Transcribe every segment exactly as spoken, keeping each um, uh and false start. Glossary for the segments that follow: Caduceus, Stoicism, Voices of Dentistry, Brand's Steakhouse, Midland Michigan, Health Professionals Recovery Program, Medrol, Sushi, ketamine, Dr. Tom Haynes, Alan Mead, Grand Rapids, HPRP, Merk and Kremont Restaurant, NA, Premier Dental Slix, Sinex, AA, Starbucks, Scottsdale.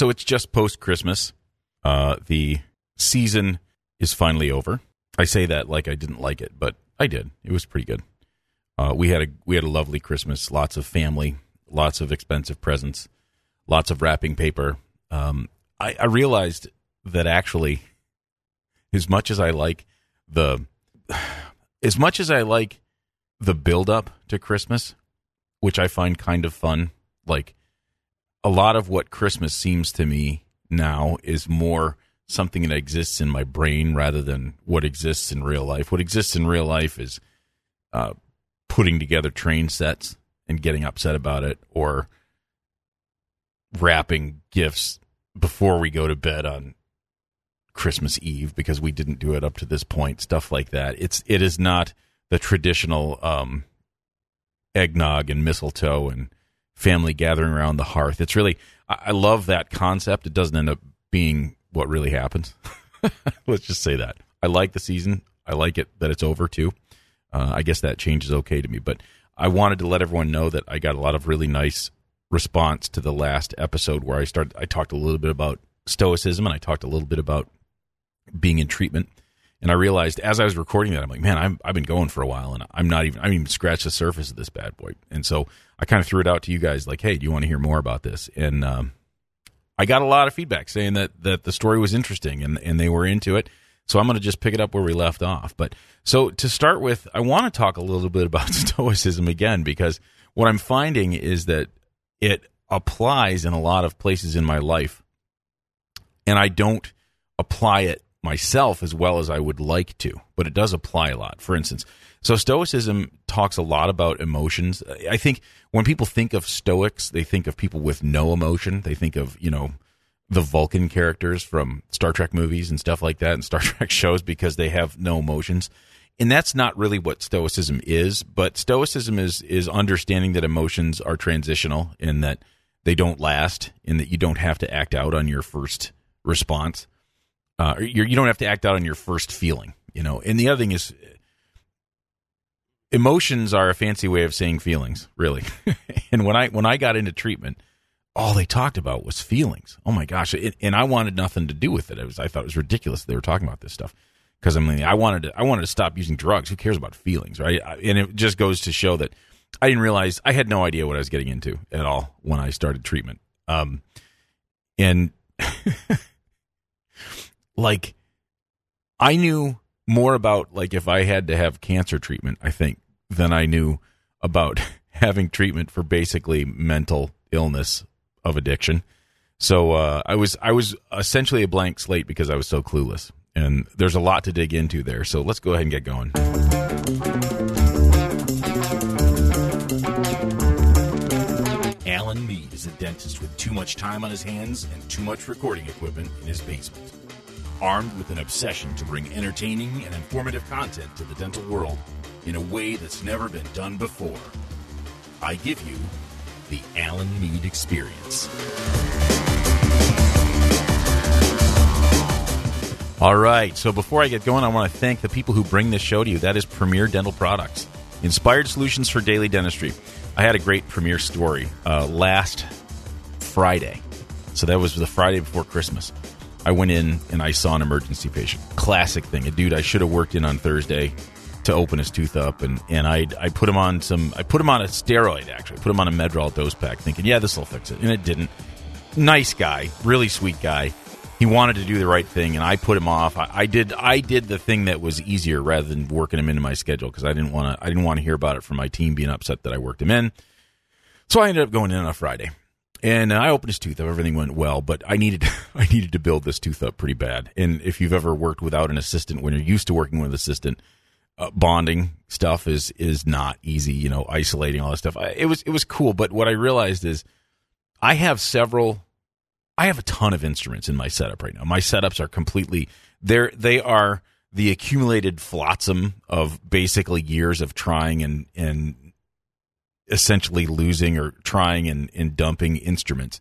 so it's just post-Christmas. Uh, the season is finally over. I say that like I didn't like it, but I did. It was pretty good. Uh, we had a we had a lovely Christmas. Lots of family, lots of expensive presents, lots of wrapping paper. Um, I, I realized that actually, as much as I like the, as much as I like the build up to Christmas, which I find kind of fun, like a lot of what Christmas seems to me now is more something that exists in my brain rather than what exists in real life. What exists in real life is uh, putting together train sets and getting upset about it, or wrapping gifts before we go to bed on Christmas Eve because we didn't do it up to this point, stuff like that. It's it is not the traditional um, eggnog and mistletoe and family gathering around the hearth. It's really, I love that concept. It doesn't end up being what really happens. Let's just say that. I like the season. I like it that it's over too. Uh, I guess that change is okay to me, but I wanted to let everyone know that I got a lot of really nice response to the last episode where I started, I talked a little bit about Stoicism and I talked a little bit about being in treatment. And I realized as I was recording that, I'm like, man, I'm, I've been going for a while and I'm not even, I haven't even scratched the surface of this bad boy. And so I kind of threw it out to you guys like, hey, do you want to hear more about this? And um, I got a lot of feedback saying that that the story was interesting and, and they were into it. So I'm going to just pick it up where we left off. But so to start with, I want to talk a little bit about Stoicism again, because what I'm finding is that it applies in a lot of places in my life. And I don't apply it myself as well as I would like to, but it does apply a lot. For instance, so Stoicism talks a lot about emotions. I think when people think of Stoics, they think of people with no emotion. They think of, you know, the Vulcan characters from Star Trek movies and stuff like that and Star Trek shows because they have no emotions. And that's not really what Stoicism is, but Stoicism is is understanding that emotions are transitional and that they don't last and that you don't have to act out on your first response. Uh, you you don't have to act out on your first feeling, you know. And the other thing is, emotions are a fancy way of saying feelings, really. And when I when I got into treatment, all they talked about was feelings. Oh my gosh! It, and I wanted nothing to do with it. It was I thought it was ridiculous they were talking about this stuff because I mean I wanted to, I wanted to stop using drugs. Who cares about feelings, right? I, and it just goes to show that I didn't realize I had no idea what I was getting into at all when I started treatment. Um, and like, I knew more about, like, if I had to have cancer treatment, I think, than I knew about having treatment for basically mental illness of addiction. So uh, I was I was essentially a blank slate because I was so clueless. And there's a lot to dig into there. So let's go ahead and get going. Alan Mead is a dentist with too much time on his hands and too much recording equipment in his basement. Armed with an obsession to bring entertaining and informative content to the dental world in a way that's never been done before, I give you the Alan Mead Experience. All right, so before I get going, I want to thank the people who bring this show to you. That is Premier Dental Products, inspired solutions for daily dentistry. I had a great Premier story uh, last Friday, so that was the Friday before Christmas. I went in and I saw an emergency patient. Classic thing. A dude I should have worked in on Thursday to open his tooth up, and, and I I put him on some I put him on a steroid actually. I put him on a Medrol dose pack thinking, yeah, this will fix it. And it didn't. Nice guy, really sweet guy. He wanted to do the right thing and I put him off. I, I did I did the thing that was easier rather than working him into my schedule because I didn't want to I didn't want to hear about it from my team being upset that I worked him in. So I ended up going in on a Friday. And I opened his tooth up. Everything went well, but I needed I needed to build this tooth up pretty bad. And if you've ever worked without an assistant, when you're used to working with an assistant, uh, bonding stuff is is not easy. You know, isolating all that stuff. I, it was it was cool, but what I realized is I have several, I have a ton of instruments in my setup right now. My setups are completely they're they are the accumulated flotsam of basically years of trying and and. essentially losing or trying and, and dumping instruments.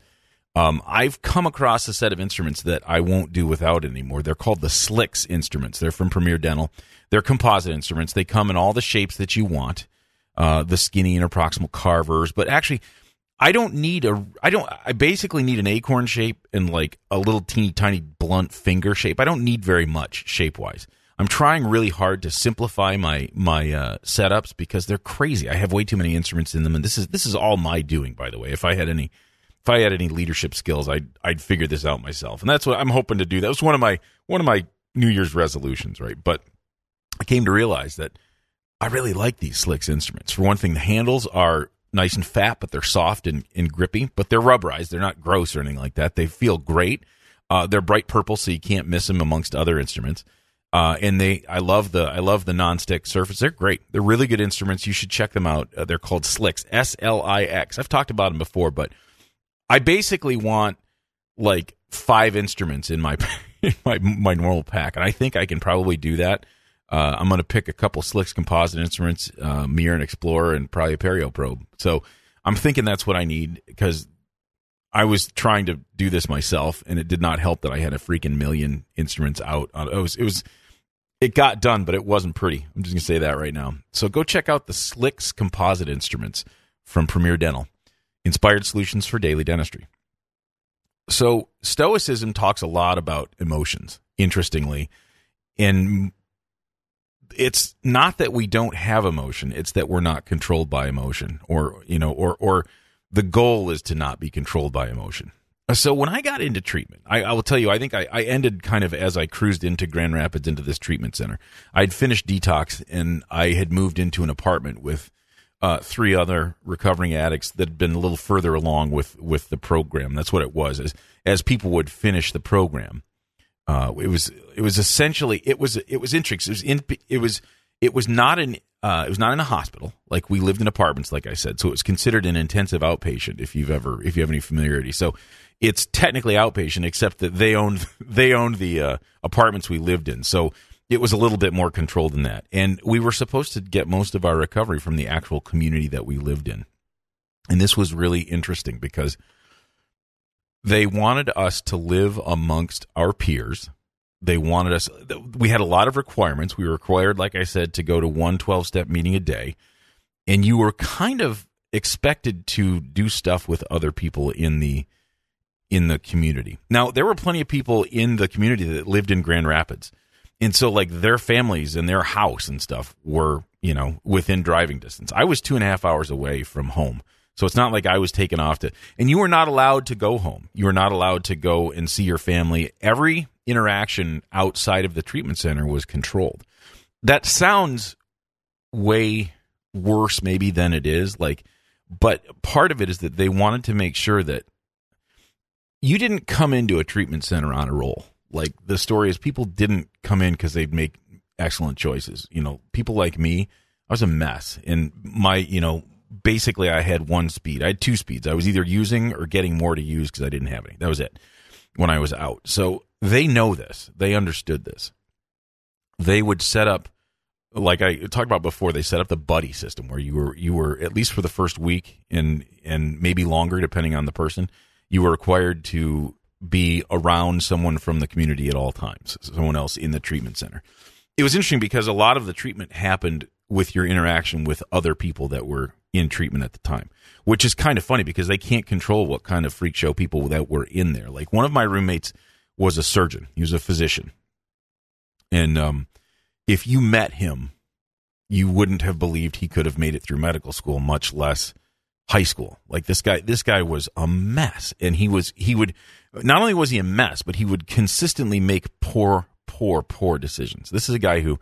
Um, I've come across a set of instruments that I won't do without anymore. They're called the Slix instruments. They're from Premier Dental. They're composite instruments. They come in all the shapes that you want, uh, the skinny and proximal carvers. But actually, I don't need a, I don't, I basically need an acorn shape and like a little teeny tiny blunt finger shape. I don't need very much shape wise. I'm trying really hard to simplify my, my, uh, setups because they're crazy. I have way too many instruments in them. And this is, this is all my doing, by the way. If I had any, if I had any leadership skills, I'd, I'd figure this out myself. And that's what I'm hoping to do. That was one of my, one of my New Year's resolutions, right? But I came to realize that I really like these Slix instruments. For one thing, the handles are nice and fat, but they're soft and, and grippy, but they're rubberized. They're not gross or anything like that. They feel great. Uh, they're bright purple, so you can't miss them amongst other instruments. Uh, and they, I love the, I love the nonstick surface. They're great. They're really good instruments. You should check them out. Uh, they're called Slix, S L I X. I've talked about them before, but I basically want like five instruments in my, in my, my normal pack. And I think I can probably do that. Uh, I'm going to pick a couple Slix composite instruments, uh, Mirror and Explorer, and probably a Perio Probe. So I'm thinking that's what I need because I was trying to do this myself, and it did not help that I had a freaking million instruments out. On, it was, it was, it got done, but it wasn't pretty. I'm just going to say that right now. So go check out the Slix composite instruments from Premier Dental, inspired solutions for daily dentistry. So Stoicism talks a lot about emotions, interestingly, and it's not that we don't have emotion. It's that we're not controlled by emotion, or, you know, or, or the goal is to not be controlled by emotion. So when I got into treatment, I, I will tell you, I think I, I ended kind of as I cruised into Grand Rapids into this treatment center. I'd finished detox and I had moved into an apartment with uh, three other recovering addicts that had been a little further along with, with the program. That's what it was, as, as people would finish the program. Uh, it was it was essentially it was it was interesting. It was in, it was it was not an uh, it was not in a hospital. Like, we lived in apartments, like I said, so it was considered an intensive outpatient. If you've ever if you have any familiarity, so it's technically outpatient, except that they owned they owned the uh, apartments we lived in. So it was a little bit more controlled than that, and we were supposed to get most of our recovery from the actual community that we lived in. And this was really interesting because they wanted us to live amongst our peers. They wanted us, we had a lot of requirements. We were required, like I said, to go to one twelve-step meeting a day. And you were kind of expected to do stuff with other people in the in the community. Now, there were plenty of people in the community that lived in Grand Rapids. And so, like, their families and their house and stuff were, you know, within driving distance. I was two and a half hours away from home. So it's not like I was taken off to, and you were not allowed to go home. You were not allowed to go and see your family. Every interaction outside of the treatment center was controlled. That sounds way worse maybe than it is. Like, but part of it is that they wanted to make sure that you didn't come into a treatment center on a roll. Like, the story is, people didn't come in because they'd make excellent choices. You know, people like me, I was a mess, and my, you know, basically, I had one speed. I had two speeds. I was either using or getting more to use because I didn't have any. That was it when I was out. So they know this. They understood this. They would set up, like I talked about before, they set up the buddy system where you were, you were at least for the first week and and maybe longer, depending on the person, you were required to be around someone from the community at all times, someone else in the treatment center. It was interesting because a lot of the treatment happened with your interaction with other people that were in treatment at the time, which is kind of funny because they can't control what kind of freak show people that were in there. Like, one of my roommates was a surgeon. He was a physician. And um, if you met him, you wouldn't have believed he could have made it through medical school, much less high school. Like, this guy, this guy was a mess. And he was, he would, not only was he a mess, but he would consistently make poor, poor, poor decisions. This is a guy who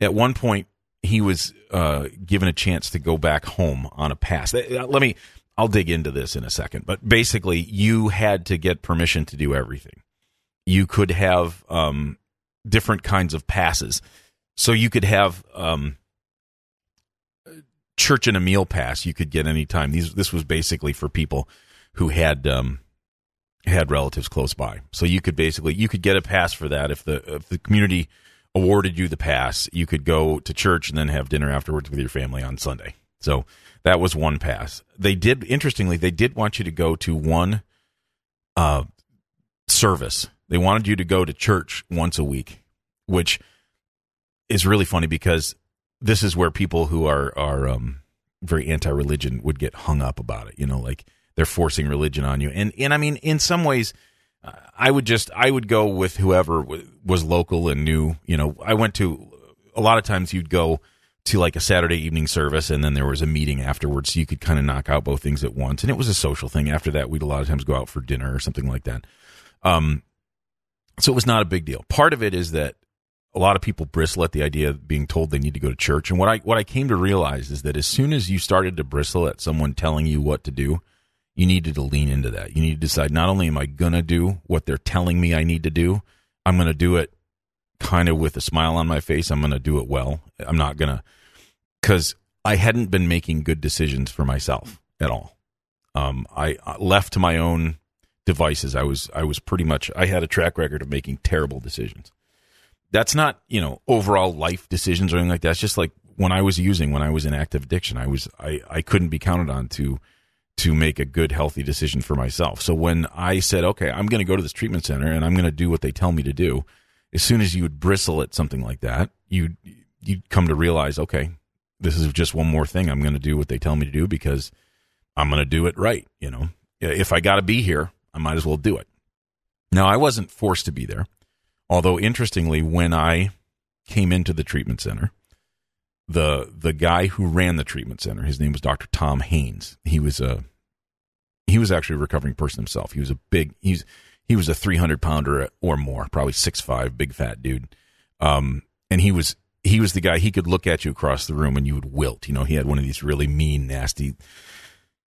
at one point, he was uh, given a chance to go back home on a pass. Let me, I'll dig into this in a second, but basically you had to get permission to do everything. You could have um, different kinds of passes. So you could have um, church and a meal pass you could get any time. These, this was basically for people who had um, had relatives close by. So you could basically, you could get a pass for that if the if the community awarded you the pass. You could go to church and then have dinner afterwards with your family on Sunday. So that was one pass. They did, interestingly, they did want you to go to one uh, service. They wanted you to go to church once a week, which is really funny because this is where people who are, are um, very anti-religion would get hung up about it. You know, like, they're forcing religion on you. And, and I mean, in some ways, uh, I would just, I would go with whoever w- was local and knew, you know, I went to, a lot of times you'd go to like a Saturday evening service and then there was a meeting afterwards. So you could kind of knock out both things at once. And it was a social thing. After that, we'd a lot of times go out for dinner or something like that. Um, so it was not a big deal. Part of it is that a lot of people bristle at the idea of being told they need to go to church. And what I, what I came to realize is that as soon as you started to bristle at someone telling you what to do, you needed to lean into that. You need to decide, not only am I going to do what they're telling me I need to do, I'm going to do it kind of with a smile on my face. I'm going to do it well. I'm not going to, because I hadn't been making good decisions for myself at all. Um, I, I left to my own devices. I was, I was pretty much, I had a track record of making terrible decisions. That's not, you know, overall life decisions or anything like that. It's just like when I was using, when I was in active addiction, I was, I, I couldn't be counted on to, to make a good, healthy decision for myself. So when I said, okay, I'm going to go to this treatment center and I'm going to do what they tell me to do, as soon as you would bristle at something like that, you, you'd come to realize, okay, this is just one more thing. I'm going to do what they tell me to do because I'm going to do it right. You know, if I got to be here, I might as well do it. Now, I wasn't forced to be there. Although, interestingly, when I came into the treatment center, the the guy who ran the treatment center, his name was Doctor Tom Haynes. He was a he was actually a recovering person himself. He was a big he's he was a three hundred pounder or more, probably six five, big fat dude. Um, and he was he was the guy, he could look at you across the room and you would wilt. You know, he had one of these really mean, nasty.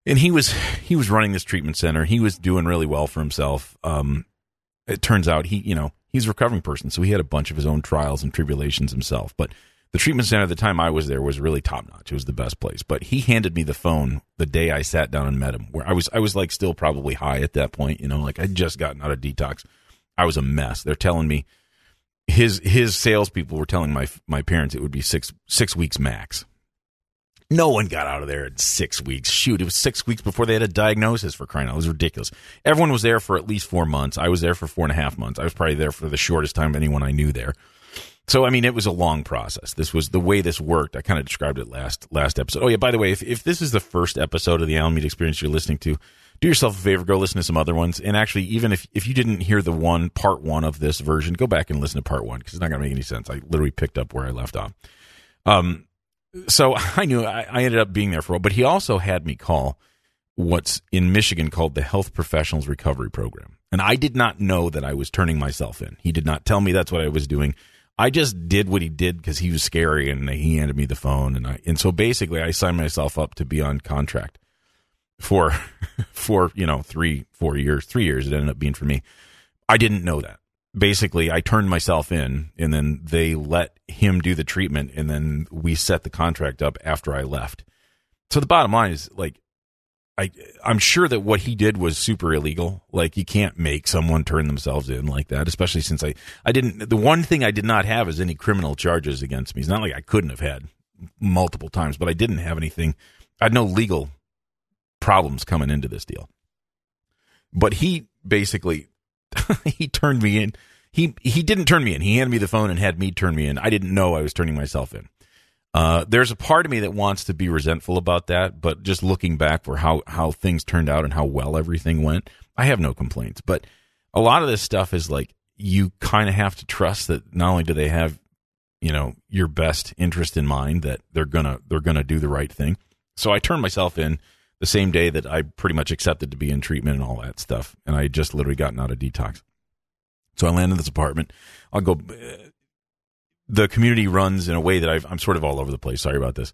And he was he was running this treatment center. He was doing really well for himself. Um, it turns out he you know. He's a recovering person, so he had a bunch of his own trials and tribulations himself. But the treatment center at the time I was there was really top-notch. It was the best place. But he handed me the phone the day I sat down and met him, where I was I was like still probably high at that point. You know, like I'd just gotten out of detox. I was a mess. They're telling me, his his salespeople were telling my my parents it would be six six weeks max. No one got out of there in six weeks. Shoot, it was six weeks before they had a diagnosis, for crying out. It was ridiculous. Everyone was there for at least four months. I was there for four and a half months. I was probably there for the shortest time of anyone I knew there. So, I mean, it was a long process. This was the way this worked. I kind of described it last last episode. Oh, yeah, by the way, if, if this is the first episode of the Alan Mead Experience you're listening to, do yourself a favor, go listen to some other ones. And actually, even if, if you didn't hear the one, part one of this version, go back and listen to part one because it's not going to make any sense. I literally picked up where I left off. Um. So I knew I ended up being there for a while, but he also had me call what's in Michigan called the Health Professionals Recovery Program. And I did not know that I was turning myself in. He did not tell me that's what I was doing. I just did what he did because he was scary and he handed me the phone. And I, and so basically I signed myself up to be on contract for, for, you know, three, four years, three years it ended up being for me. I didn't know that. Basically, I turned myself in, and then they let him do the treatment, and then we set the contract up after I left. So the bottom line is, like, I, I'm sure that what he did was super illegal. Like, you can't make someone turn themselves in like that, especially since I, I didn't – the one thing I did not have is any criminal charges against me. It's not like I couldn't have had multiple times, but I didn't have anything. I had no legal problems coming into this deal. But he basically – he turned me in. He he didn't turn me in. He handed me the phone and had me turn me in. I didn't know I was turning myself in. Uh, there's a part of me that wants to be resentful about that, but just looking back for how, how things turned out and how well everything went, I have no complaints. But a lot of this stuff is like you kind of have to trust that not only do they have, you know, your best interest in mind, that they're gonna they're gonna do the right thing. So I turned myself in the same day that I pretty much accepted to be in treatment and all that stuff. And I had just literally gotten out of detox. So I land in this apartment. I'll go. Uh, the community runs in a way that I've, I'm sort of all over the place. Sorry about this.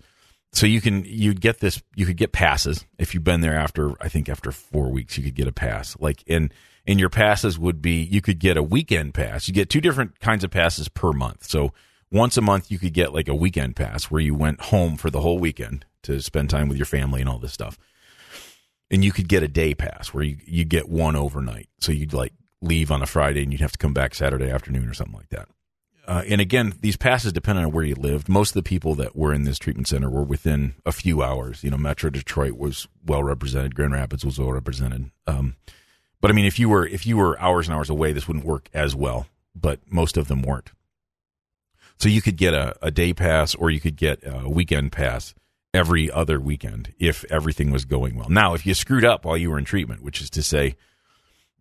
So you can, you'd get this, you could get passes. If you've been there after, I think after four weeks, you could get a pass. Like in, in your passes would be, you could get a weekend pass. You get two different kinds of passes per month. So once a month, you could get like a weekend pass where you went home for the whole weekend to spend time with your family and all this stuff. And you could get a day pass where you, you get one overnight. So you'd like leave on a Friday and you'd have to come back Saturday afternoon or something like that. Uh, and again, these passes depend on where you lived. Most of the people that were in this treatment center were within a few hours. You know, Metro Detroit was well represented. Grand Rapids was well represented. Um, but I mean, if you were, if you were hours and hours away, this wouldn't work as well, but most of them weren't. So you could get a, a day pass or you could get a weekend pass. every other weekend if everything was going well. Now, if you screwed up while you were in treatment, which is to say,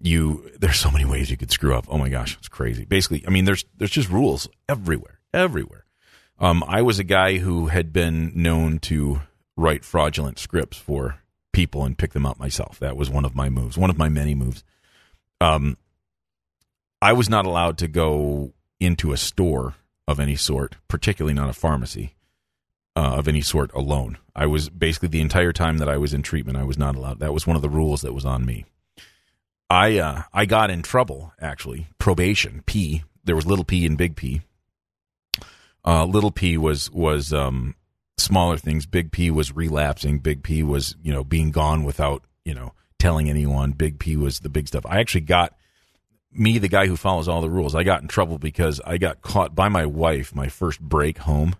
you there's so many ways you could screw up. Oh my gosh, it's crazy. Basically, I mean, there's there's just rules everywhere, everywhere. Um, I was a guy who had been known to write fraudulent scripts for people and pick them up myself. That was one of my moves, one of my many moves. Um, I was not allowed to go into a store of any sort, particularly not a pharmacy uh, of any sort alone. I was basically the entire time that I was in treatment, I was not allowed. That was one of the rules that was on me. I uh, I got in trouble, actually. Probation, P. There was little P and big P. Uh, little P was was um, smaller things. Big P was relapsing. Big P was, you know, being gone without, you know, telling anyone. Big P was the big stuff. I actually got, me, the guy who follows all the rules, I got in trouble because I got caught by my wife my first break home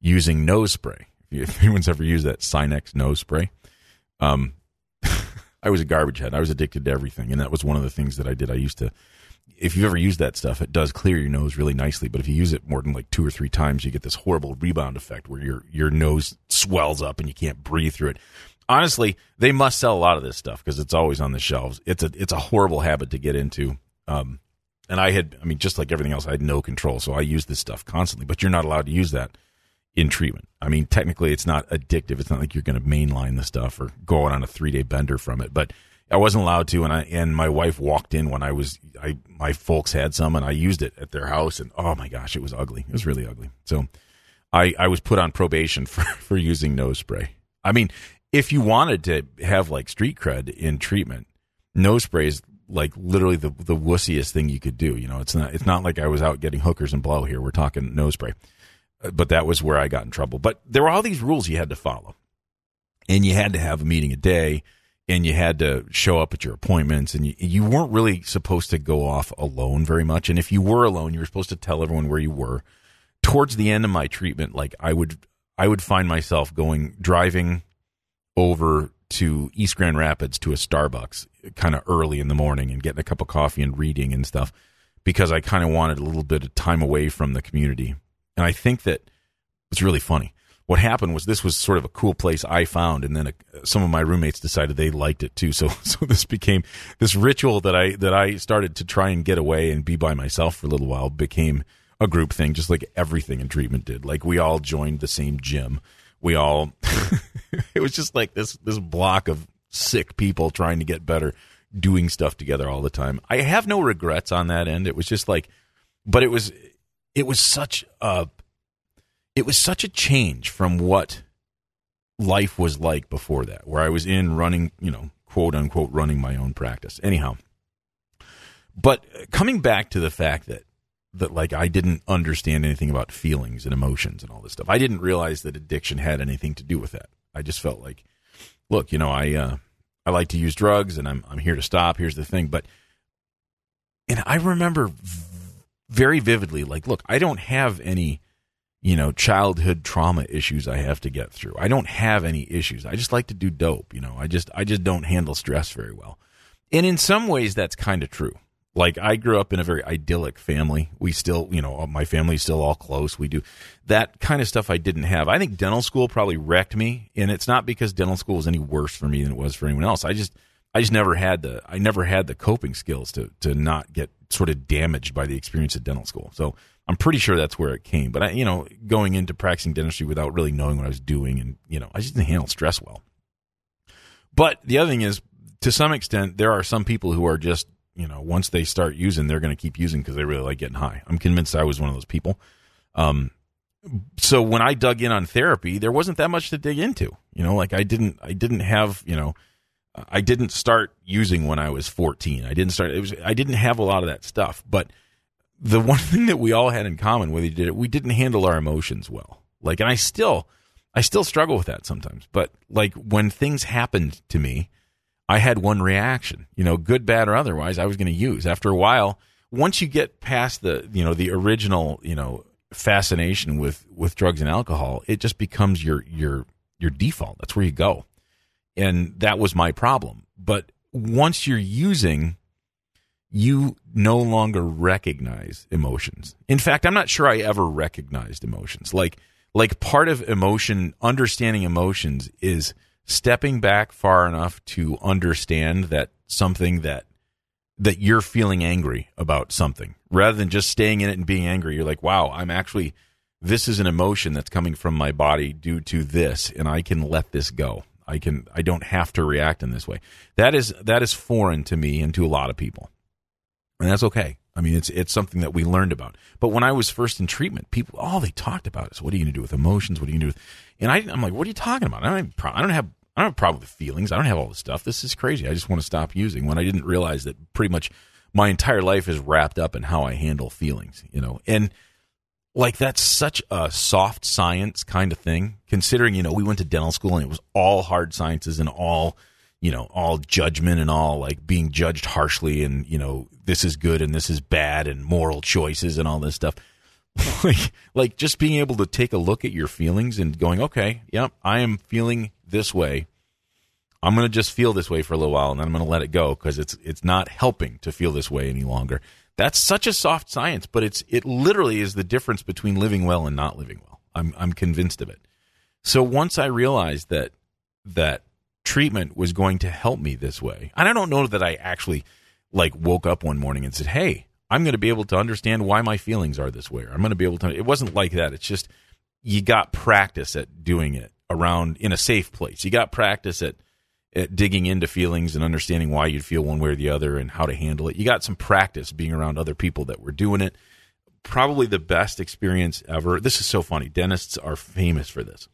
using nose spray. If anyone's ever used that Sinex nose spray. Um I was a garbage head. I was addicted to everything, and that was one of the things that I did. I used to, if you've ever used that stuff, it does clear your nose really nicely, but if you use it more than like two or three times, you get this horrible rebound effect where your your nose swells up and you can't breathe through it. Honestly, they must sell a lot of this stuff because it's always on the shelves. It's a it's a horrible habit to get into, um, and I had, I mean, just like everything else, I had no control, so I used this stuff constantly, but you're not allowed to use that in treatment. I mean, technically it's not addictive. It's not like you're going to mainline the stuff or go out on a three day bender from it, but I wasn't allowed to. And I, and my wife walked in when I was, I, my folks had some and I used it at their house and oh my gosh, it was ugly. It was really ugly. So I, I was put on probation for, for using nose spray. I mean, if you wanted to have like street cred in treatment, nose spray is like literally the, the wussiest thing you could do. You know, it's not, it's not like I was out getting hookers and blow here. We're talking nose spray. But that was where I got in trouble. But there were all these rules you had to follow. And you had to have a meeting a day. And you had to show up at your appointments. And you, you weren't really supposed to go off alone very much. And if you were alone, you were supposed to tell everyone where you were. Towards the end of my treatment, like I would I would find myself going, driving over to East Grand Rapids to a Starbucks kind of early in the morning and getting a cup of coffee and reading and stuff. Because I kind of wanted a little bit of time away from the community. And I think that it's really funny. What happened was this was sort of a cool place I found, and then a, some of my roommates decided they liked it too. So, so this became this ritual that I that I started to try and get away and be by myself for a little while. Became a group thing, just like everything in treatment did. Like we all joined the same gym. We all it was just like this this block of sick people trying to get better, doing stuff together all the time. I have no regrets on that end. It was just like, but it was. It was such a, it was such a change from what life was like before that, where I was in running, you know, quote unquote, running my own practice. Anyhow, but coming back to the fact that that like I didn't understand anything about feelings and emotions and all this stuff, I didn't realize that addiction had anything to do with that. I just felt like, look, you know, I uh, I like to use drugs, and I'm I'm here to stop. Here's the thing, but and I remember. V- Very vividly, like, look, I don't have any, you know, childhood trauma issues I have to get through. I don't have any issues. I just like to do dope, you know. I just, I just don't handle stress very well. And in some ways, that's kind of true. Like, I grew up in a very idyllic family. We still, you know, my family's still all close. We do that kind of stuff I didn't have. I think dental school probably wrecked me, and it's not because dental school was any worse for me than it was for anyone else. I just... I just never had the I never had the coping skills to to not get sort of damaged by the experience at dental school. So I'm pretty sure that's where it came. But I, you know, going into practicing dentistry without really knowing what I was doing, and you know, I just didn't handle stress well. But the other thing is, to some extent, there are some people who are just, you know, once they start using, they're going to keep using because they really like getting high. I'm convinced I was one of those people. Um, so when I dug in on therapy, there wasn't that much to dig into. You know, like I didn't I didn't have, you know. I didn't start using when I was fourteen. I didn't start. It was, I didn't have a lot of that stuff. But the one thing that we all had in common, whether you did it, we didn't handle our emotions well. Like, and I still, I still struggle with that sometimes. But like when things happened to me, I had one reaction. You know, good, bad, or otherwise, I was going to use. After a while, once you get past the, you know, the original, you know, fascination with with drugs and alcohol, it just becomes your your your default. That's where you go. And that was my problem. But once you're using, you no longer recognize emotions. In fact, I'm not sure I ever recognized emotions. Like, like part of emotion, understanding emotions is stepping back far enough to understand that something that that you're feeling angry about something, rather than just staying in it and being angry. You're like, wow, I'm actually, this is an emotion that's coming from my body due to this, and I can let this go. I can, I don't have to react in this way. That is, that is foreign to me and to a lot of people. And that's okay. I mean, it's, it's something that we learned about. But when I was first in treatment, people, all they talked about is, what are you going to do with emotions? What are you going to do with, and I, I'm like, what are you talking about? I don't have, I don't have, I don't have a problem with feelings. I don't have all this stuff. This is crazy. I just want to stop using. When I didn't realize that pretty much my entire life is wrapped up in how I handle feelings, you know, and like, that's such a soft science kind of thing, considering, you know, we went to dental school and it was all hard sciences and all, you know, all judgment and all like being judged harshly and, you know, this is good and this is bad and moral choices and all this stuff. like, like just being able to take a look at your feelings and going, okay, yep, I am feeling this way. I'm going to just feel this way for a little while and then I'm going to let it go because it's it's not helping to feel this way any longer. That's such a soft science, but it's it literally is the difference between living well and not living well. I'm I'm convinced of it. So once I realized that that treatment was going to help me this way, and I don't know that I actually like woke up one morning and said, "Hey, I'm going to be able to understand why my feelings are this way." Or I'm going to be able to. It wasn't like that. It's just you got practice at doing it around in a safe place. You got practice at at digging into feelings and understanding why you'd feel one way or the other and how to handle it. You got some practice being around other people that were doing it. Probably the best experience ever. This is so funny. Dentists are famous for this.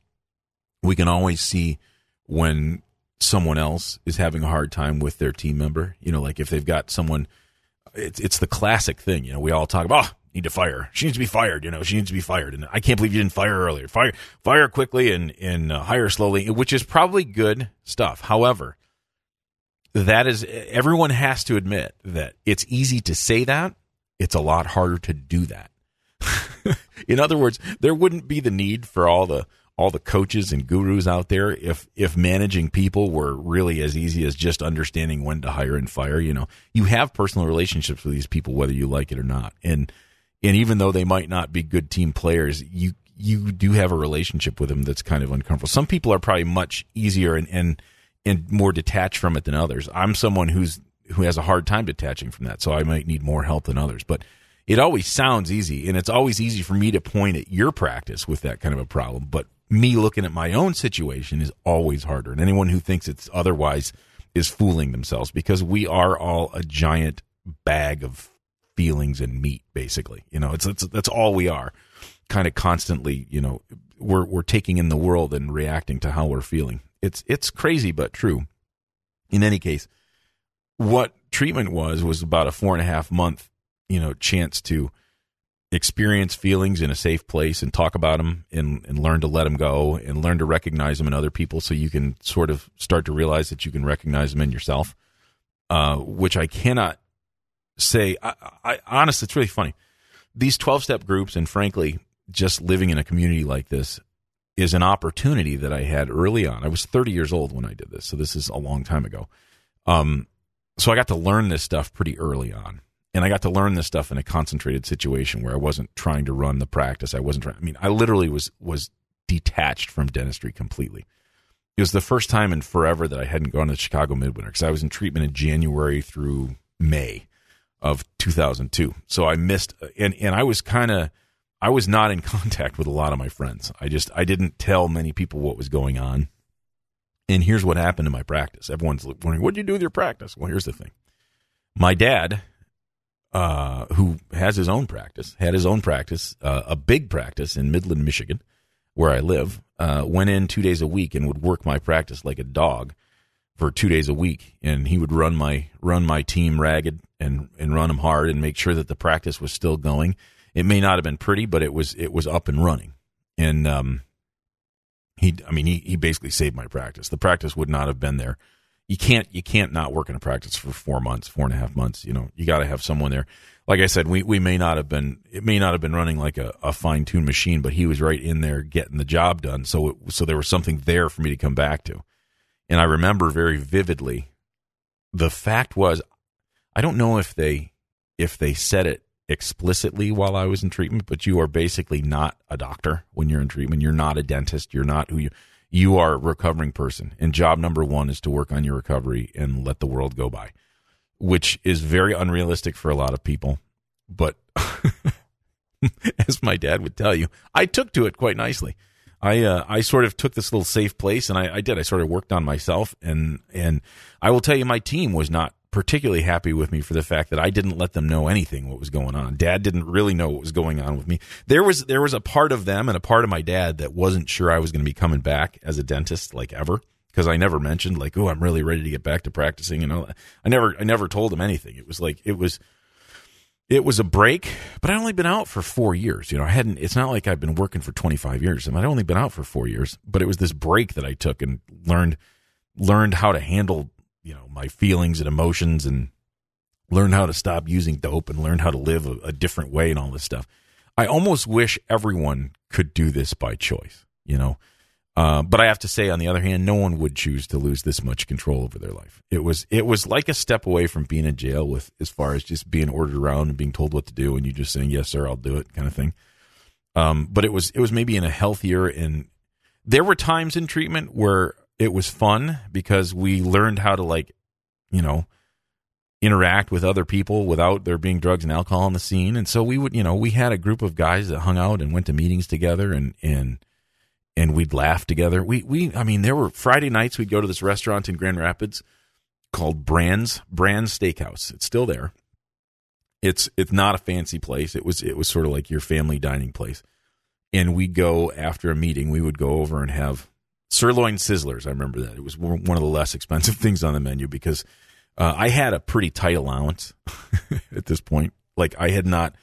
We can always see when someone else is having a hard time with their team member. You know, like if they've got someone, it's, it's the classic thing. You know, we all talk about, oh, need to fire her. She needs to be fired. You know, she needs to be fired. And I can't believe you didn't fire her earlier. Fire, fire quickly and, and uh, hire slowly, which is probably good stuff. However, that is, everyone has to admit that it's easy to say that. It's a lot harder to do that. In other words, there wouldn't be the need for all the, all the coaches and gurus out there if, if managing people were really as easy as just understanding when to hire and fire. You know, you have personal relationships with these people, whether you like it or not. And, And even though they might not be good team players, you you do have a relationship with them that's kind of uncomfortable. Some people are probably much easier and and, and more detached from it than others. I'm someone who's who has a hard time detaching from that, so I might need more help than others. But it always sounds easy, and it's always easy for me to point at your practice with that kind of a problem. But me looking at my own situation is always harder. And anyone who thinks it's otherwise is fooling themselves, because we are all a giant bag of feelings and meat, basically. You know, it's, it's that's all we are, kind of constantly, you know, we're we're taking in the world and reacting to how we're feeling. It's it's crazy, but true. In any case, what treatment was was about a four and a half month, you know, chance to experience feelings in a safe place and talk about them and, and learn to let them go and learn to recognize them in other people, so you can sort of start to realize that you can recognize them in yourself, uh, which I cannot say, I, I honestly, it's really funny. These twelve-step groups, and frankly, just living in a community like this is an opportunity that I had early on. I was thirty years old when I did this, so this is a long time ago. Um, so I got to learn this stuff pretty early on, and I got to learn this stuff in a concentrated situation where I wasn't trying to run the practice. I wasn't trying. I mean, I literally was was detached from dentistry completely. It was the first time in forever that I hadn't gone to the Chicago Midwinter, because I was in treatment in January through May of two thousand two. So I missed, and, and I was kind of, I was not in contact with a lot of my friends. I just, I didn't tell many people what was going on. And here's what happened in my practice. Everyone's wondering, what did you do with your practice? Well, here's the thing. My dad, uh, who has his own practice, had his own practice, uh, a big practice in Midland, Michigan, where I live, uh, went in two days a week and would work my practice like a dog for two days a week. And he would run my, run my team ragged and, and run them hard and make sure that the practice was still going. It may not have been pretty, but it was, it was up and running. And, um, he, I mean, he, he basically saved my practice. The practice would not have been there. You can't, you can't not work in a practice for four months, four and a half months. You know, you got to have someone there. Like I said, we, we may not have been, it may not have been running like a, a fine tuned machine, but he was right in there getting the job done. So, it, so there was something there for me to come back to. And I remember very vividly, the fact was, I don't know if they if they said it explicitly while I was in treatment, but you are basically not a doctor when you're in treatment. You're not a dentist. You're not who you, you are a recovering person. And job number one is to work on your recovery and let the world go by, which is very unrealistic for a lot of people. But as my dad would tell you, I took to it quite nicely. I uh, I sort of took this little safe place, and I, I did. I sort of worked on myself, and and I will tell you, my team was not particularly happy with me for the fact that I didn't let them know anything what was going on. Dad didn't really know what was going on with me. There was there was a part of them and a part of my dad that wasn't sure I was going to be coming back as a dentist, like, ever, because I never mentioned, like, oh, I'm really ready to get back to practicing, and all that. I never I never told them anything. It was like it was. It was a break, but I'd only been out for four years. You know, I hadn't, it's not like I've been working for twenty-five years. I mean, I'd only been out for four years, but it was this break that I took and learned, learned how to handle, you know, my feelings and emotions, and learn how to stop using dope, and learn how to live a, a different way and all this stuff. I almost wish everyone could do this by choice, you know, uh, but I have to say, on the other hand, no one would choose to lose this much control over their life. It was it was like a step away from being in jail, with as far as just being ordered around and being told what to do, and you just saying, yes, sir, I'll do it, kind of thing. Um, but it was it was maybe in a healthier, and there were times in treatment where it was fun, because we learned how to, like, you know, interact with other people without there being drugs and alcohol on the scene. And so we would, you know, we had a group of guys that hung out and went to meetings together, and, and, and we'd laugh together. We, we, I mean, there were Friday nights we'd go to this restaurant in Grand Rapids called Brand's, Brand's Steakhouse. It's still there. It's, it's not a fancy place. It was, it was sort of like your family dining place. And we'd go after a meeting, we would go over and have sirloin sizzlers. I remember that. It was one of the less expensive things on the menu, because uh, I had a pretty tight allowance at this point. Like, I had not,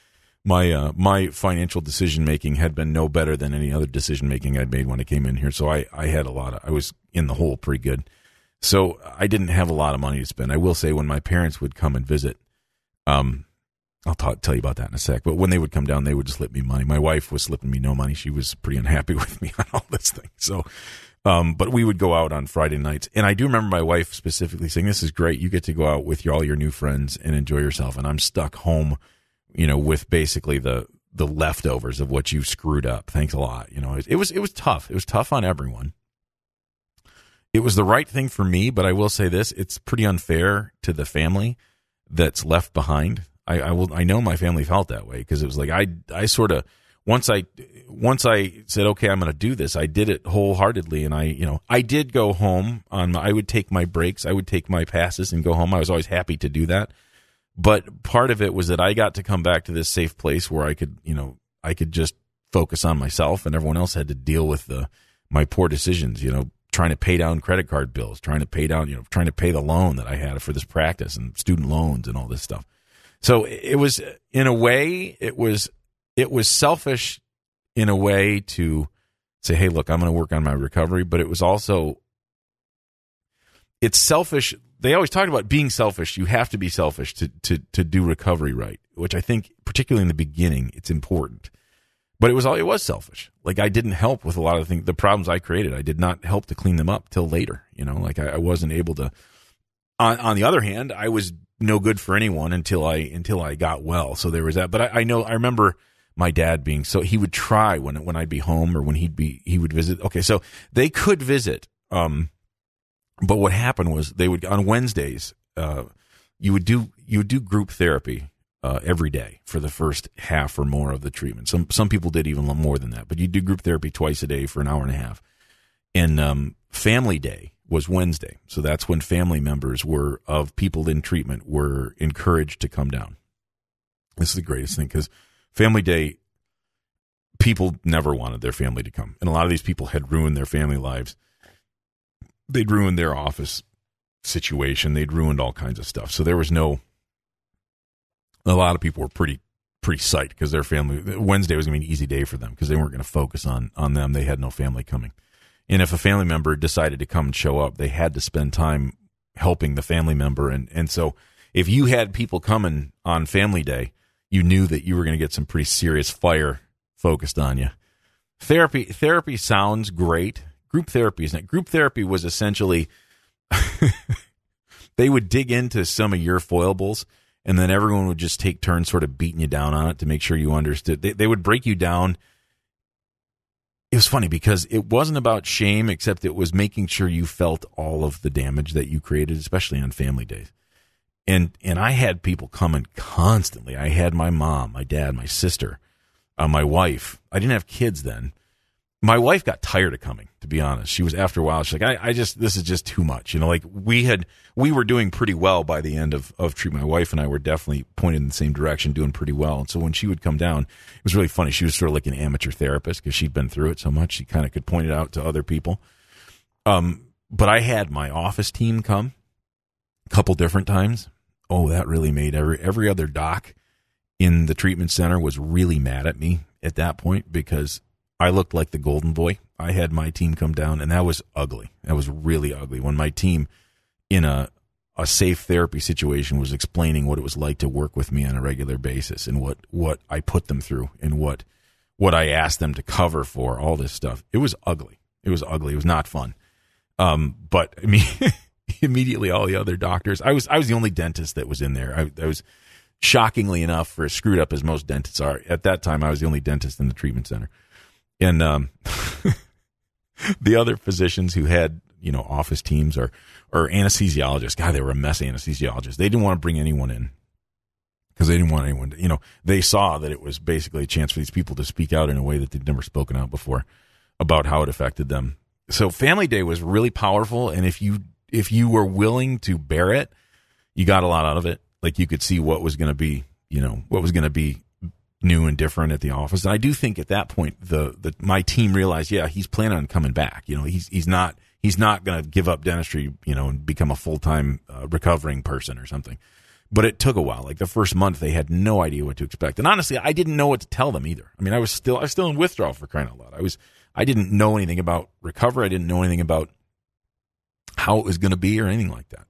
my uh, my financial decision-making had been no better than any other decision-making I'd made when I came in here. So I, I had a lot of, I was in the hole pretty good. So I didn't have a lot of money to spend. I will say, when my parents would come and visit, um, I'll t- tell you about that in a sec, but when they would come down, they would just slip me money. My wife was slipping me no money. She was pretty unhappy with me on all this thing. So, um, but we would go out on Friday nights. And I do remember my wife specifically saying, this is great. You get to go out with your, all your new friends and enjoy yourself. And I'm stuck home, you know, with basically the, the leftovers of what you screwed up. Thanks a lot. You know, it, it was, it was tough. It was tough on everyone. It was the right thing for me, but I will say this, it's pretty unfair to the family that's left behind. I, I will, I know my family felt that way, because it was like, I, I sort of, once I, once I said, okay, I'm going to do this, I did it wholeheartedly. And I, you know, I did go home on my, I would take my breaks. I would take my passes and go home. I was always happy to do that. But part of it was that I got to come back to this safe place where I could, you know, I could just focus on myself, and everyone else had to deal with the my poor decisions, you know, trying to pay down credit card bills, trying to pay down, you know, trying to pay the loan that I had for this practice, and student loans and all this stuff. So it was, in a way, it was it was selfish in a way to say, hey, look, I'm going to work on my recovery, but it was also, it's selfish. They always talk about being selfish. You have to be selfish to, to, to do recovery right, which I think, particularly in the beginning, it's important. But it was all, it was selfish. Like, I didn't help with a lot of the things, the problems I created. I did not help to clean them up till later. You know, like I, I wasn't able to. On, on the other hand, I was no good for anyone until I until I got well. So there was that. But I, I know I remember my dad being so, he would try when when I'd be home, or when he'd be he would visit. Okay, so they could visit. Um, But what happened was, they would, on Wednesdays, uh, you would do you would do group therapy uh, every day for the first half or more of the treatment. Some some people did even more than that, but you do group therapy twice a day for an hour and a half. And um, family day was Wednesday, so that's when family members were of people in treatment were encouraged to come down. This is the greatest thing, because family day, people never wanted their family to come, and a lot of these people had ruined their family lives. They'd ruined their office situation. They'd ruined all kinds of stuff. So there was no, a lot of people were pretty, pretty psyched, because their family, Wednesday was going to be an easy day for them, because they weren't going to focus on, on them. They had no family coming. And if a family member decided to come and show up, they had to spend time helping the family member. And, and so if you had people coming on family day, you knew that you were going to get some pretty serious fire focused on you. Therapy, therapy sounds great. Group therapy isn't it? Group therapy was essentially, they would dig into some of your foibles And then everyone would just take turns sort of beating you down on it to make sure you understood. They, they would break you down. It was funny because it wasn't about shame, except it was making sure you felt all of the damage that you created, especially on family days. And and I had people coming constantly. I had my mom, my dad, my sister, uh, my wife. I didn't have kids then. My wife got tired of coming, to be honest. She was, after a while, she's like, I, I just, this is just too much. You know, like we had, we were doing pretty well by the end of, of treatment. My wife and I were definitely pointed in the same direction, doing pretty well. And so when she would come down, it was really funny. She was sort of like an amateur therapist because she'd been through it so much. She kind of could point it out to other people. Um, but I had my office team come a couple different times. Oh, that really made every, every other doc in the treatment center was really mad at me at that point because I looked like the golden boy. I had my team come down, and that was ugly. That was really ugly. When my team in a, a safe therapy situation was explaining what it was like to work with me on a regular basis and what, what I put them through and what what I asked them to cover for, all this stuff, it was ugly. It was ugly. It was not fun. Um, but, I mean, immediately all the other doctors, I was I was the only dentist that was in there. I, I was, shockingly enough, for as screwed up as most dentists are, at that time I was the only dentist in the treatment center. And um, the other physicians who had, you know, office teams or or anesthesiologists, God, they were a mess of anesthesiologists. They didn't want to bring anyone in because they didn't want anyone to, you know, they saw that it was basically a chance for these people to speak out in a way that they'd never spoken out before about how it affected them. So Family Day was really powerful. And if you if you were willing to bear it, you got a lot out of it. Like you could see what was going to be, you know, what was going to be new and different at the office. And I do think at that point the, the my team realized, yeah, he's planning on coming back. You know, he's he's not he's not going to give up dentistry, you know, and become a full-time uh, recovering person or something. But it took a while. Like the first month they had no idea what to expect. And honestly, I didn't know what to tell them either. I mean, I was still I was still in withdrawal, for crying out loud. I was I didn't know anything about recovery. I didn't know anything about how it was going to be or anything like that.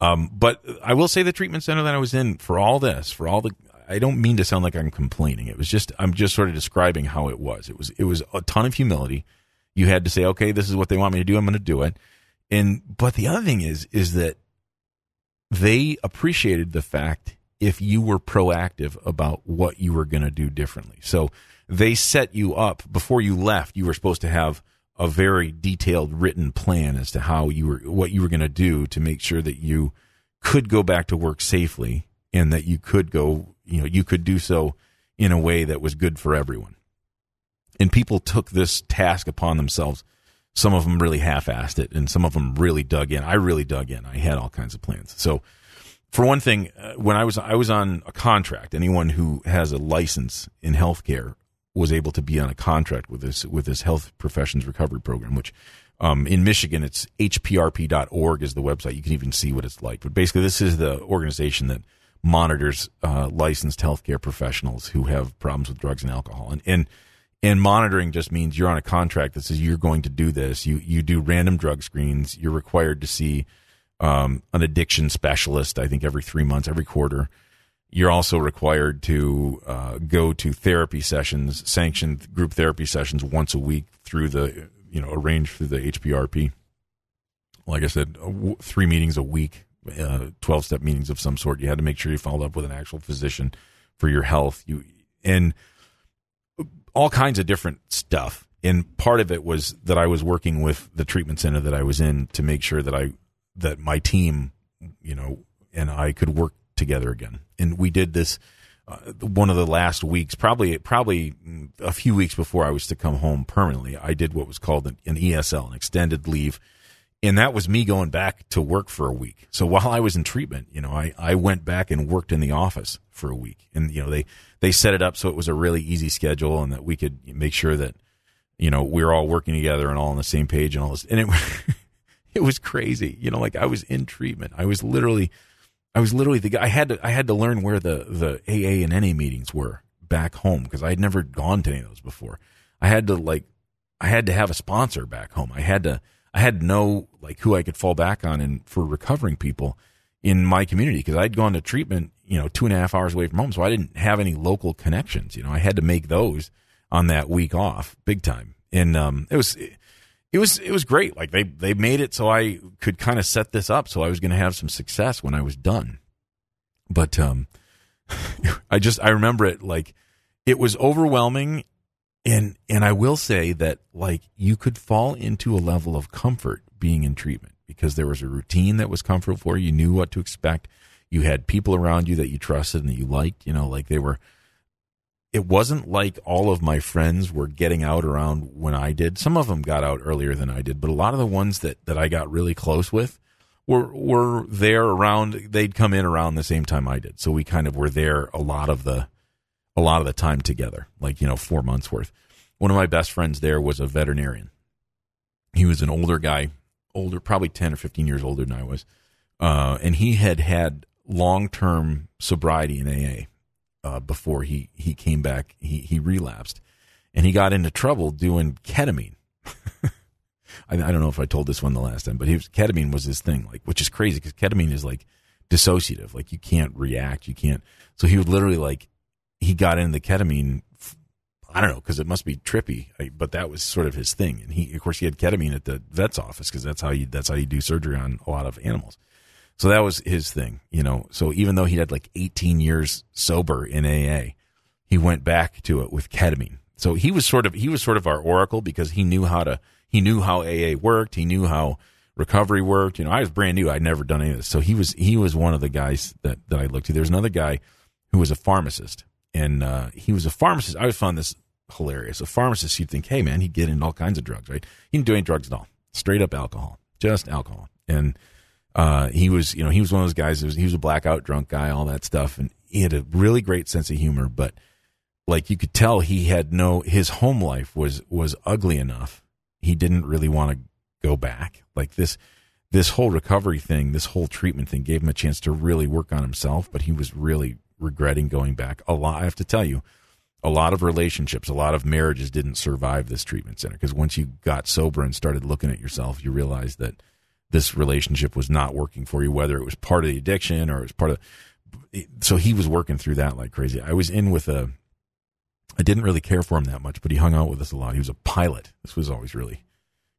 Um, but I will say the treatment center that I was in for all this, for all the I don't mean to sound like I'm complaining. It was just, I'm just sort of describing how it was. It was, it was a ton of humility. You had to say, okay, this is what they want me to do. I'm going to do it. And, but the other thing is, is that they appreciated the fact if you were proactive about what you were going to do differently. So they set you up before you left. You were supposed to have a very detailed written plan as to how you were, what you were going to do to make sure that you could go back to work safely and that you could go, you know, you could do so in a way that was good for everyone. And people took this task upon themselves. Some of them really half-assed it, and some of them really dug in. I really dug in. I had all kinds of plans. So for one thing, when I was I was on a contract, anyone who has a license in healthcare was able to be on a contract with this with this Health Professions Recovery Program, which um, in Michigan, it's H P R P dot org is the website. You can even see what it's like. But basically, this is the organization that monitors uh, licensed healthcare professionals who have problems with drugs and alcohol, and and and monitoring just means you're on a contract that says you're going to do this. You you do random drug screens. You're required to see um, an addiction specialist, I think, every three months, every quarter. You're also required to uh, go to therapy sessions, sanctioned group therapy sessions, once a week through the you know arranged through the H P R P. Like I said, three meetings a week. Uh, twelve-step meetings of some sort. You had to make sure you followed up with an actual physician for your health. You and all kinds of different stuff. And part of it was that I was working with the treatment center that I was in to make sure that I that my team, you know, and I could work together again. And we did this uh, one of the last weeks, probably probably a few weeks before I was to come home permanently. I did what was called an, an E S L, an extended leave. And that was me going back to work for a week. So while I was in treatment, you know, I, I went back and worked in the office for a week. And, you know, they, they set it up so it was a really easy schedule and that we could make sure that, you know, we were all working together and all on the same page and all this. And it it was crazy. You know, like I was in treatment. I was literally, I was literally the guy. I had to, I had to learn where the, the A A and N A meetings were back home because I had never gone to any of those before. I had to like, I had to have a sponsor back home. I had to. I had no like who I could fall back on and for recovering people in my community because I'd gone to treatment, you know, two and a half hours away from home. So I didn't have any local connections. You know, I had to make those on that week off big time. And um, it was it was it was great. Like they they made it so I could kind of set this up. So I was going to have some success when I was done. But um, I just, I remember it, like, it was overwhelming. And and I will say that, like, you could fall into a level of comfort being in treatment because there was a routine that was comfortable for you. You knew what to expect. You had people around you that you trusted and that you liked, you know, like they were, it wasn't like all of my friends were getting out around when I did. Some of them got out earlier than I did, but a lot of the ones that, that I got really close with were, were there around, they'd come in around the same time I did. So we kind of were there a lot of the, a lot of the time together, like, you know, four months worth. One of my best friends there was a veterinarian. He was an older guy, older, probably ten or fifteen years older than I was. Uh, and he had had long-term sobriety in A A uh, before he, he came back. He, he relapsed, and he got into trouble doing ketamine. I, I don't know if I told this one the last time, but he was, ketamine was his thing, like, which is crazy because ketamine is like dissociative. Like, you can't react. You can't. So he would literally, like, he got into the ketamine, I don't know, because it must be trippy, but that was sort of his thing. And he, of course, he had ketamine at the vet's office because that's how you that's how you do surgery on a lot of animals. So that was his thing, you know. So even though he had like eighteen years sober in A A, he went back to it with ketamine. So he was sort of he was sort of our oracle because he knew how to he knew how A A worked, he knew how recovery worked. You know, I was brand new, I'd never done any of this. So he was he was one of the guys that that I looked to. There's another guy who was a pharmacist. And uh, he was a pharmacist. I always found this hilarious. A pharmacist, you'd think, hey, man, he'd get into all kinds of drugs, right? He didn't do any drugs at all. Straight up alcohol. Just alcohol. And uh, he was, you know, he was one of those guys. That was, he was a blackout drunk guy, all that stuff. And he had a really great sense of humor. But, like, you could tell he had no, his home life was was ugly enough. He didn't really want to go back. Like, this, this whole recovery thing, this whole treatment thing gave him a chance to really work on himself. But he was really regretting going back a lot. I have to tell you, a lot of relationships, a lot of marriages didn't survive this treatment center because once you got sober and started looking at yourself, you realized that this relationship was not working for you, whether it was part of the addiction or it was part of. So he was working through that like crazy. I was in with a, I didn't really care for him that much, but he hung out with us a lot. He was a pilot. This was always really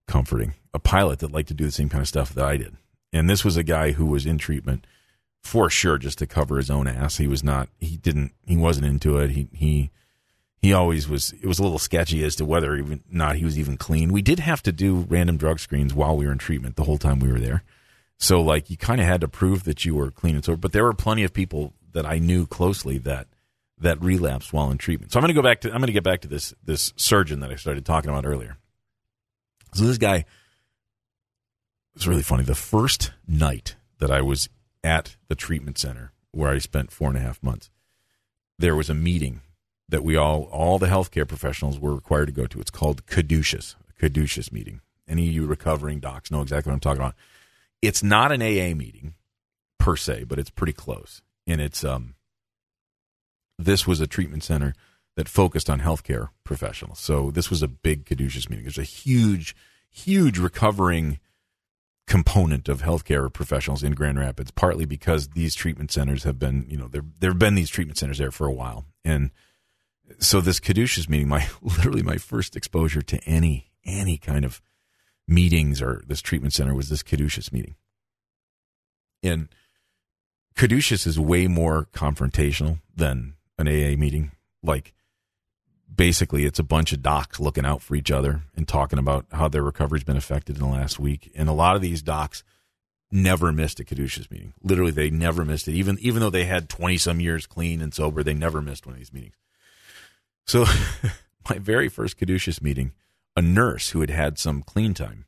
comforting. A pilot that liked to do the same kind of stuff that I did. And this was a guy who was in treatment for sure, just to cover his own ass. He was not, he didn't, he wasn't into it. He, he, he always was, it was a little sketchy as to whether even not he was even clean. We did have to do random drug screens while we were in treatment the whole time we were there. So, like, you kind of had to prove that you were clean and sober, but there were plenty of people that I knew closely that, that relapsed while in treatment. So I'm going to go back to, I'm going to get back to this, this surgeon that I started talking about earlier. So this guy, it's really funny. The first night that I was at the treatment center where I spent four and a half months, there was a meeting that we all, all the healthcare professionals were required to go to. It's called Caduceus, a Caduceus meeting. Any of you recovering docs know exactly what I'm talking about. It's not an A A meeting per se, but it's pretty close. And it's, um, this was a treatment center that focused on healthcare professionals. So this was a big Caduceus meeting. There's a huge, huge recovering component of healthcare professionals in Grand Rapids, partly because these treatment centers have been, you know, there there have been these treatment centers there for a while. And so this Caduceus meeting, my literally my first exposure to any any kind of meetings or this treatment center was this Caduceus meeting. And Caduceus is way more confrontational than an A A meeting. Like, basically, it's a bunch of docs looking out for each other and talking about how their recovery's been affected in the last week. And a lot of these docs never missed a Caduceus meeting. Literally, they never missed it. Even even though they had twenty-some years clean and sober, they never missed one of these meetings. So my very first Caduceus meeting, a nurse who had had some clean time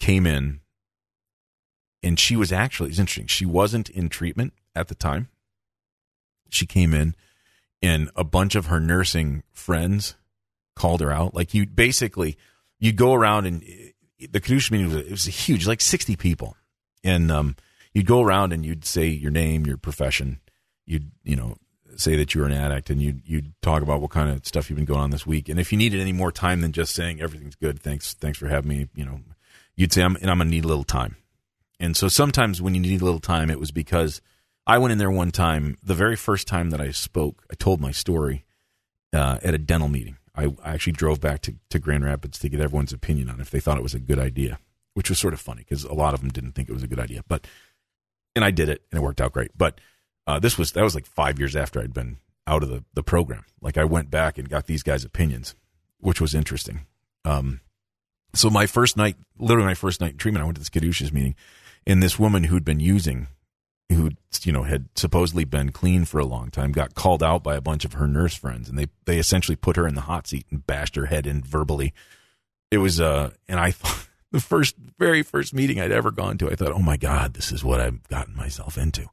came in, and she was actually, it's interesting, she wasn't in treatment at the time. She came in, and a bunch of her nursing friends called her out. Like, you basically, you go around, and the Caduceus meeting was, it was huge, like sixty people. And um, you'd go around and you'd say your name, your profession. You'd, you know, say that you were an addict, and you'd, you'd talk about what kind of stuff you've been going on this week. And if you needed any more time than just saying everything's good, thanks, thanks for having me, you know, you'd say, I'm, and I'm going to need a little time. And so sometimes when you need a little time, it was because I went in there one time, the very first time that I spoke, I told my story uh, at a dental meeting. I, I actually drove back to, to Grand Rapids to get everyone's opinion on if they thought it was a good idea, which was sort of funny because a lot of them didn't think it was a good idea. But, and I did it, and it worked out great. But Uh, this was, that was like five years after I'd been out of the, the program. Like I went back and got these guys' opinions, which was interesting. Um, so my first night, literally my first night in treatment, I went to this Caduceus meeting, and this woman who'd been using, who, you know, had supposedly been clean for a long time, got called out by a bunch of her nurse friends, and they, they essentially put her in the hot seat and bashed her head in verbally. It was, uh, and I thought the first, very first meeting I'd ever gone to, I thought, oh my God, this is what I've gotten myself into.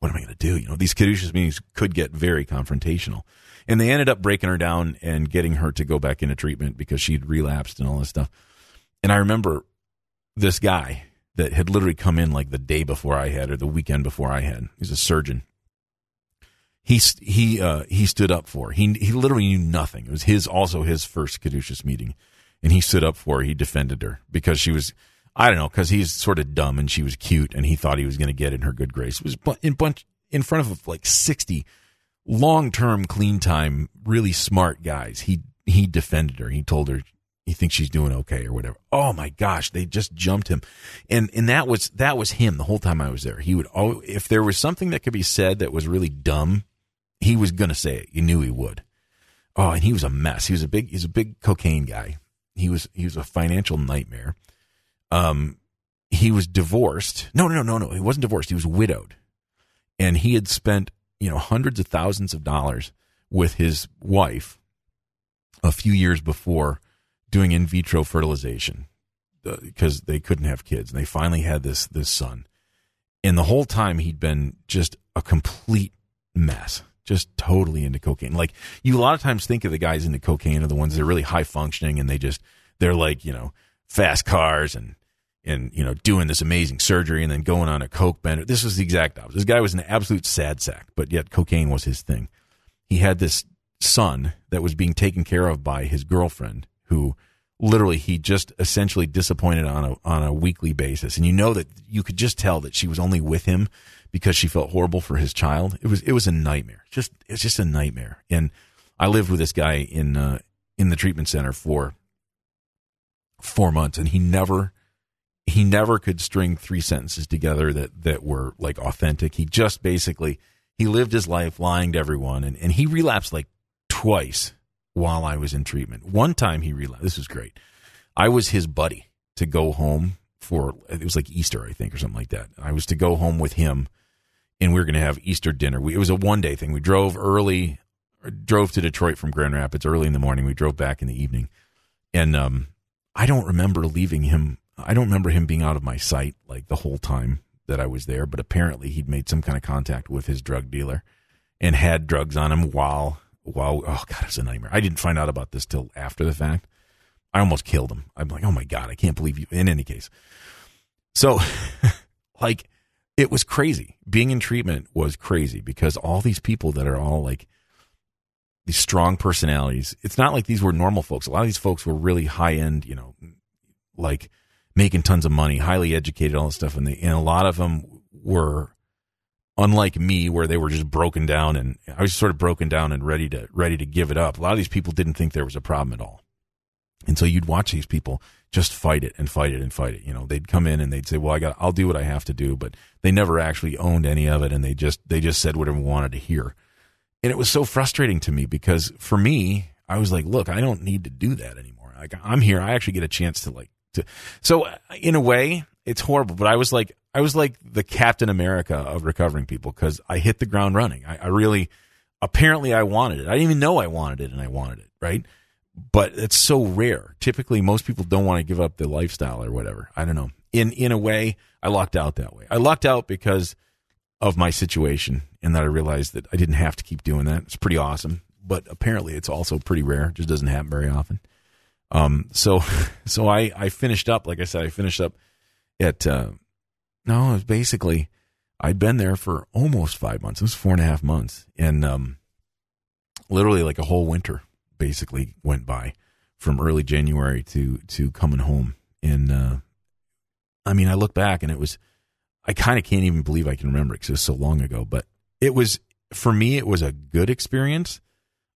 What am I going to do? You know, these Caduceus meetings could get very confrontational, and they ended up breaking her down and getting her to go back into treatment because she'd relapsed and all this stuff. And I remember this guy that had literally come in like the day before I had, or the weekend before I had. He's a surgeon. He he uh, he stood up for her. He he literally knew nothing. It was his also his first Caduceus meeting, and he stood up for her. He defended her because she was, I don't know, because he's sort of dumb and she was cute, and he thought he was going to get in her good grace. It was in bunch in front of like sixty long-term clean time, really smart guys. He he defended her. He told her he thinks she's doing okay or whatever. Oh my gosh, they just jumped him, and and that was that was him the whole time I was there. He would always, if there was something that could be said that was really dumb, he was going to say it. You knew he would. Oh, and he was a mess. He was a big he's a big cocaine guy. He was he was a financial nightmare. Um, he was divorced. No, no, no, no, no. He wasn't divorced. He was widowed, and he had spent, you know, hundreds of thousands of dollars with his wife a few years before doing in vitro fertilization uh, because they couldn't have kids. And they finally had this, this son, and the whole time he'd been just a complete mess, just totally into cocaine. Like you, a lot of times think of the guys into cocaine are the ones that are really high functioning, and they just, they're like, you know, fast cars and, and, you know, doing this amazing surgery and then going on a coke bender. This was the exact opposite. This guy was an absolute sad sack, but yet cocaine was his thing. He had this son that was being taken care of by his girlfriend, who literally he just essentially disappointed on a, on a weekly basis. And you know that you could just tell that she was only with him because she felt horrible for his child. It was, it was a nightmare. Just, it was just a nightmare. And I lived with this guy in, uh, in the treatment center for four months, and he never, he never could string three sentences together that, that were like authentic. He just basically, he lived his life lying to everyone, and, and he relapsed like twice while I was in treatment. One time he relapsed. This was great. I was his buddy to go home for, it was like Easter, I think, or something like that. I was to go home with him, and we were going to have Easter dinner. We, it was a one day thing. We drove early, drove to Detroit from Grand Rapids early in the morning. We drove back in the evening, and, um, I don't remember leaving him. I don't remember him being out of my sight like the whole time that I was there, but apparently he'd made some kind of contact with his drug dealer and had drugs on him while, while, oh God, it's a nightmare. I didn't find out about this till after the fact. I almost killed him. I'm like, oh my God, I can't believe you. In any case. So like it was crazy. Being in treatment was crazy because all these people that are all like, these strong personalities. It's not like these were normal folks. A lot of these folks were really high end, you know, like making tons of money, highly educated, all this stuff. And they, and a lot of them were unlike me, where they were just broken down, and I was sort of broken down and ready to, ready to give it up. A lot of these people didn't think there was a problem at all. And so you'd watch these people just fight it and fight it and fight it. You know, they'd come in and they'd say, well, I got, I'll do what I have to do, but they never actually owned any of it. And they just, they just said whatever we wanted to hear. And it was so frustrating to me because for me, I was like, look, I don't need to do that anymore. Like I'm here. I actually get a chance to like, to, so in a way it's horrible, but I was like, I was like the Captain America of recovering people. Cause I hit the ground running. I, I really, apparently I wanted it. I didn't even know I wanted it, and I wanted it. Right. But it's so rare. Typically most people don't want to give up their lifestyle or whatever. I don't know. In, in a way I lucked out that way. I lucked out because of my situation, and that I realized that I didn't have to keep doing that. It's pretty awesome, but apparently it's also pretty rare. It just doesn't happen very often. Um, so, so I, I finished up, like I said, I finished up at, uh, no, it was basically, I'd been there for almost five months. It was four and a half months. And, um, literally like a whole winter basically went by from early January to, to coming home. And, uh, I mean, I look back and it was, I kind of can't even believe I can remember it because it was so long ago, but it was, for me, it was a good experience.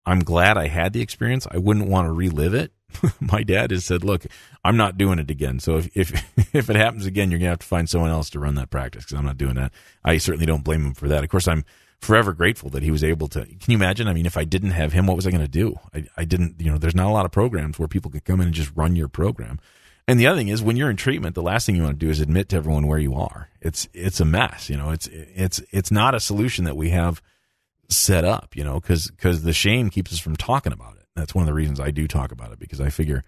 I'm glad I had the experience. I wouldn't want to relive it. My dad has said, look, I'm not doing it again. So if, if, if it happens again, you're going to have to find someone else to run that practice because I'm not doing that. I certainly don't blame him for that. Of course, I'm forever grateful that he was able to. Can you imagine? I mean, if I didn't have him, what was I going to do? I, I didn't, you know, there's not a lot of programs where people can come in and just run your program. And the other thing is, when you're in treatment, the last thing you want to do is admit to everyone where you are. It's it's a mess, you know. It's it's it's not a solution that we have set up, you know, because because the shame keeps us from talking about it. That's one of the reasons I do talk about it, because I figure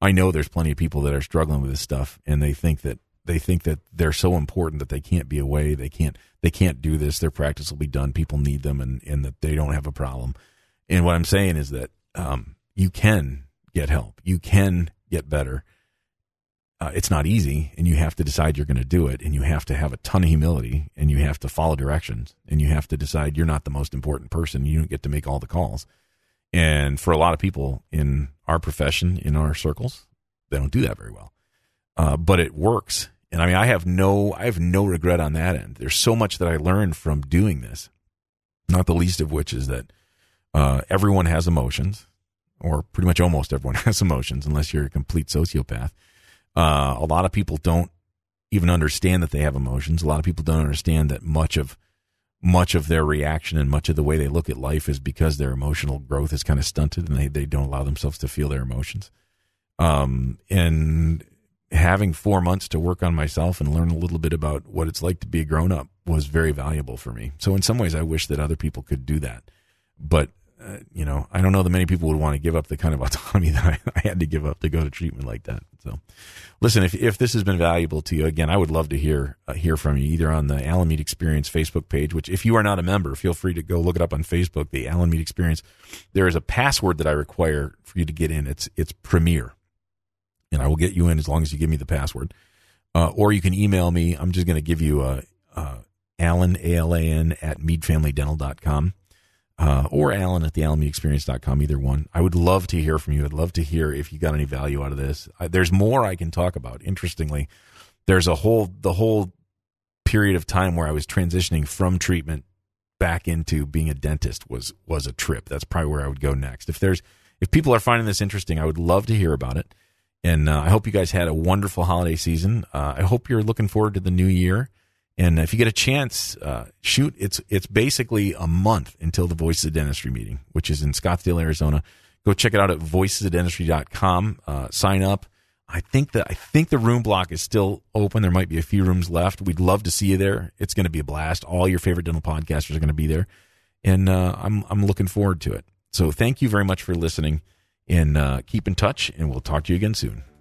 I know there's plenty of people that are struggling with this stuff, and they think that they think that they're so important that they can't be away, they can't they can't do this, their practice will be done, people need them, and and that they don't have a problem. And what I'm saying is that um, you can get help, you can get better. Uh, it's not easy, and you have to decide you're going to do it, and you have to have a ton of humility, and you have to follow directions, and you have to decide you're not the most important person. You don't get to make all the calls. And for a lot of people in our profession, in our circles, they don't do that very well. Uh, but it works. And I mean, I have no, I have no regret on that end. There's so much that I learned from doing this, not the least of which is that uh, everyone has emotions, or pretty much almost everyone has emotions, unless you're a complete sociopath. Uh, a lot of people don't even understand that they have emotions. A lot of people don't understand that much of much of their reaction and much of the way they look at life is because their emotional growth is kind of stunted, and they, they don't allow themselves to feel their emotions. Um, and having four months to work on myself and learn a little bit about what it's like to be a grown-up was very valuable for me. So in some ways, I wish that other people could do that. But, uh, you know, I don't know that many people would want to give up the kind of autonomy that I, I had to give up to go to treatment like that. So listen, if if this has been valuable to you, again, I would love to hear uh, hear from you, either on the Alan Mead Experience Facebook page, which if you are not a member, feel free to go look it up on Facebook, the Alan Mead Experience. There is a password that I require for you to get in. It's it's Premier, and I will get you in as long as you give me the password. Uh, or you can email me. I'm just going to give you uh, uh, Alan, A L A N, at mead family dental dot com. Uh, or Alan at the alan mead experience dot com, either one. I would love to hear from you. I'd love to hear if you got any value out of this. I, there's more I can talk about. Interestingly, there's a whole, the whole period of time where I was transitioning from treatment back into being a dentist was, was a trip. That's probably where I would go next. If there's, if people are finding this interesting, I would love to hear about it. And uh, I hope you guys had a wonderful holiday season. Uh, I hope you're looking forward to the new year. And if you get a chance, uh, shoot, it's it's basically a month until the Voices of Dentistry meeting, which is in Scottsdale, Arizona. Go check it out at voices of dentistry dot com. Uh, sign up. I think that I think the room block is still open. There might be a few rooms left. We'd love to see you there. It's going to be a blast. All your favorite dental podcasters are going to be there, and uh, I'm I'm looking forward to it. So thank you very much for listening, and uh, keep in touch, and we'll talk to you again soon.